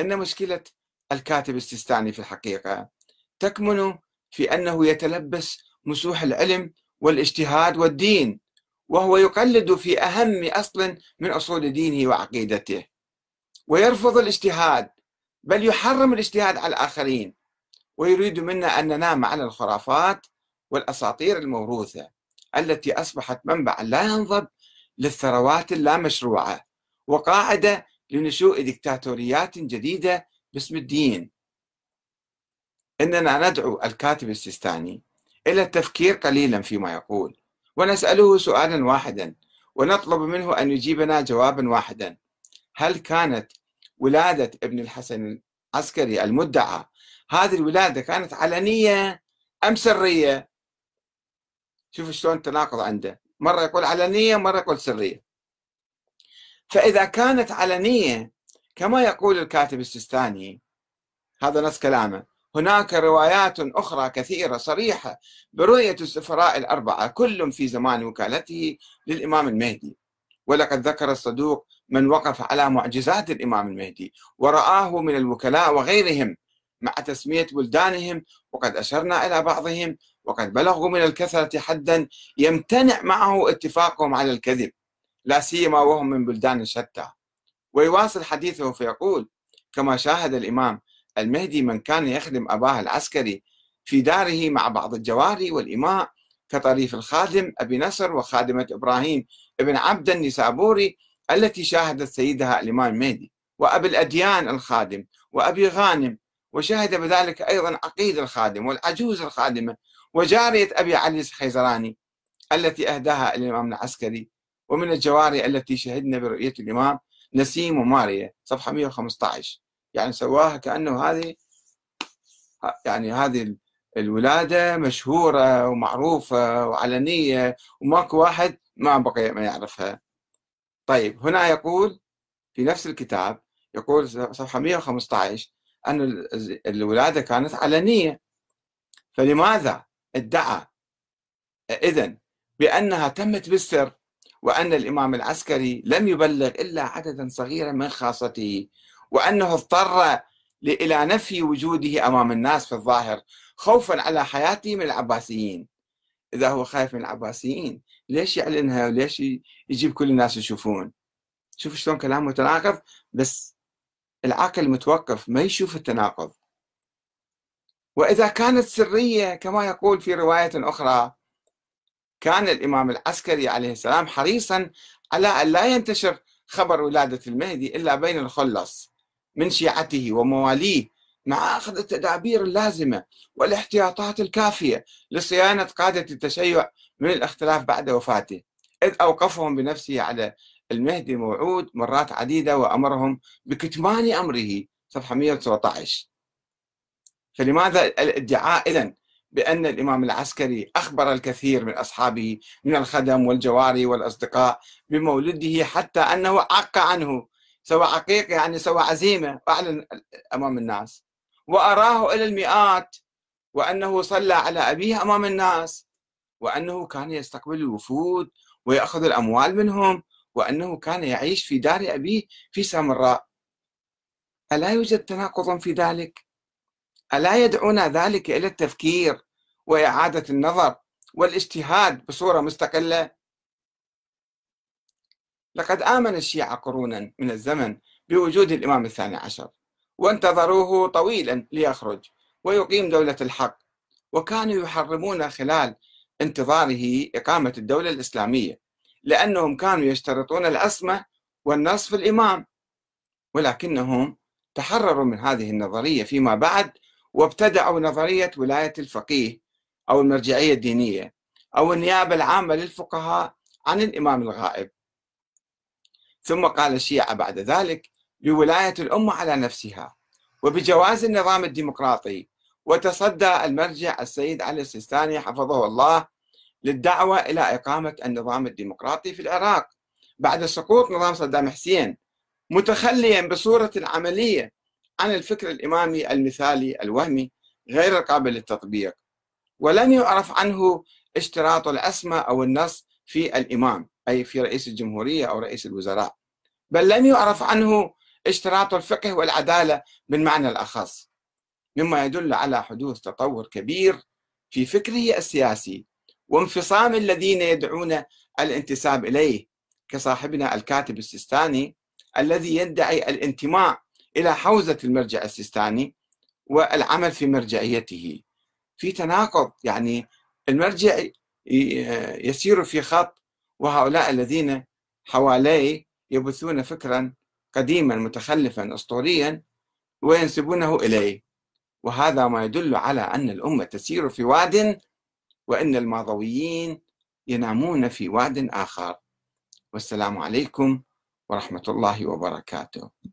أن مشكلة الكاتب السيستاني في الحقيقة تكمن في أنه يتلبس مسوح العلم والاجتهاد والدين، وهو يقلد في أهم أصل من أصول دينه وعقيدته، ويرفض الاجتهاد بل يحرم الاجتهاد على الآخرين، ويريد منا أن ننام على الخرافات والأساطير الموروثة التي أصبحت منبعا لا ينضب للثروات اللامشروعة وقاعدة لنشوء دكتاتوريات جديدة باسم الدين. إننا ندعو الكاتب السيستاني إلى التفكير قليلا فيما يقول، ونسأله سؤالا واحدا، ونطلب منه أن يجيبنا جوابا واحدا: هل كانت ولادة ابن الحسن العسكري المدعى، هذه الولادة كانت علنية أم سرية؟ شوف شلون تناقض عنده، مرة يقول علنية مرة يقول سرية. فإذا كانت علنية كما يقول الكاتب السيستاني، هذا نص كلامه: هناك روايات أخرى كثيرة صريحة برؤية السفراء الأربعة كل في زمان وكالته للإمام المهدي، ولقد ذكر الصدوق من وقف على معجزات الإمام المهدي ورآه من الوكلاء وغيرهم مع تسمية بلدانهم، وقد أشرنا إلى بعضهم، وقد بلغوا من الكثرة حدا يمتنع معه اتفاقهم على الكذب، لا سيما وهم من بلدان شتى. ويواصل حديثه فيقول: كما شاهد الإمام المهدي من كان يخدم أباه العسكري في داره مع بعض الجواري والإماء كطريف الخادم أبي نصر وخادمة إبراهيم ابن عبد النسابوري التي شاهدت سيدها الإمام المهدي، وأبي الأديان الخادم وأبي غانم، وشاهد بذلك أيضا عقيد الخادم والعجوز الخادمة وجارية أبي علي خيزراني التي أهداها الإمام العسكري، ومن الجواري التي شهدنا برؤية الإمام نسيم وماريا، صفحة 115. يعني سواها كأنه هذه الولادة مشهورة ومعروفة وعلنية وماكو واحد ما بقي ما يعرفها. طيب، هنا يقول في نفس الكتاب، يقول صفحة 115 أن الولادة كانت علنية، فلماذا ادعى إذن بأنها تمت بالسر، وأن الإمام العسكري لم يبلغ إلا عددا صغيرا من خاصته، وأنه اضطر إلى نفي وجوده أمام الناس في الظاهر خوفا على حياته من العباسيين؟ إذا هو خايف من العباسيين ليش يعلنها وليش يجيب كل الناس يشوفون؟ شوف شلون كلام متناقض، بس العقل متوقف ما يشوف التناقض. وإذا كانت سرية كما يقول في رواية أخرى، كان الإمام العسكري عليه السلام حريصا على أن لا ينتشر خبر ولادة المهدي إلا بين الخلص من شيعته ومواليه، مع أخذ التدابير اللازمة والاحتياطات الكافية لصيانة قادة التشيع من الاختلاف بعد وفاته، إذ أوقفهم بنفسه على المهدي الموعود مرات عديدة وأمرهم بكتمان أمره، صفحة 119. فلماذا الادعاء إذن بأن الإمام العسكري أخبر الكثير من أصحابه من الخدم والجواري والأصدقاء بمولده، حتى أنه عق عنه، سوى عقيق يعني سوى عزيمة وأعلن أمام الناس، وأراه إلى المئات، وأنه صلى على أبيه أمام الناس، وأنه كان يستقبل الوفود ويأخذ الأموال منهم، وأنه كان يعيش في دار أبيه في سامراء؟ ألا يوجد تناقض في ذلك؟ ألا يدعونا ذلك إلى التفكير وإعادة النظر والاجتهاد بصورة مستقلة؟ لقد آمن الشيعة قرونا من الزمن بوجود الإمام الثاني عشر، وانتظروه طويلا ليخرج ويقيم دولة الحق، وكانوا يحرمون خلال انتظاره إقامة الدولة الإسلامية، لأنهم كانوا يشترطون العصمة والنص في الإمام، ولكنهم تحرروا من هذه النظرية فيما بعد، وابتدعوا نظرية ولاية الفقيه أو المرجعية الدينية أو النيابة العامة للفقهاء عن الإمام الغائب. ثم قال الشيعة بعد ذلك بولاية الأمة على نفسها وبجواز النظام الديمقراطي، وتصدى المرجع السيد علي السيستاني حفظه الله للدعوة إلى إقامة النظام الديمقراطي في العراق بعد سقوط نظام صدام حسين، متخليا بصورة عملية عن الفكر الإمامي المثالي الوهمي غير القابل للتطبيق، ولم يعرف عنه اشتراط العصمة أو النص في الإمام، أي في رئيس الجمهورية أو رئيس الوزراء، بل لم يعرف عنه اشتراط الفقه والعدالة بالمعنى الأخص، مما يدل على حدوث تطور كبير في فكره السياسي وانفصام الذين يدعون الانتساب إليه، كصاحبنا الكاتب السيستاني الذي يدعي الانتماء إلى حوزة المرجع السيستاني والعمل في مرجعيته، في تناقض. يعني المرجع يسير في خط، وهؤلاء الذين حواليه يبثون فكرا قديما متخلفا أسطوريا وينسبونه إليه، وهذا ما يدل على أن الأمة تسير في واد وأن الماضويين ينامون في واد آخر. والسلام عليكم ورحمة الله وبركاته.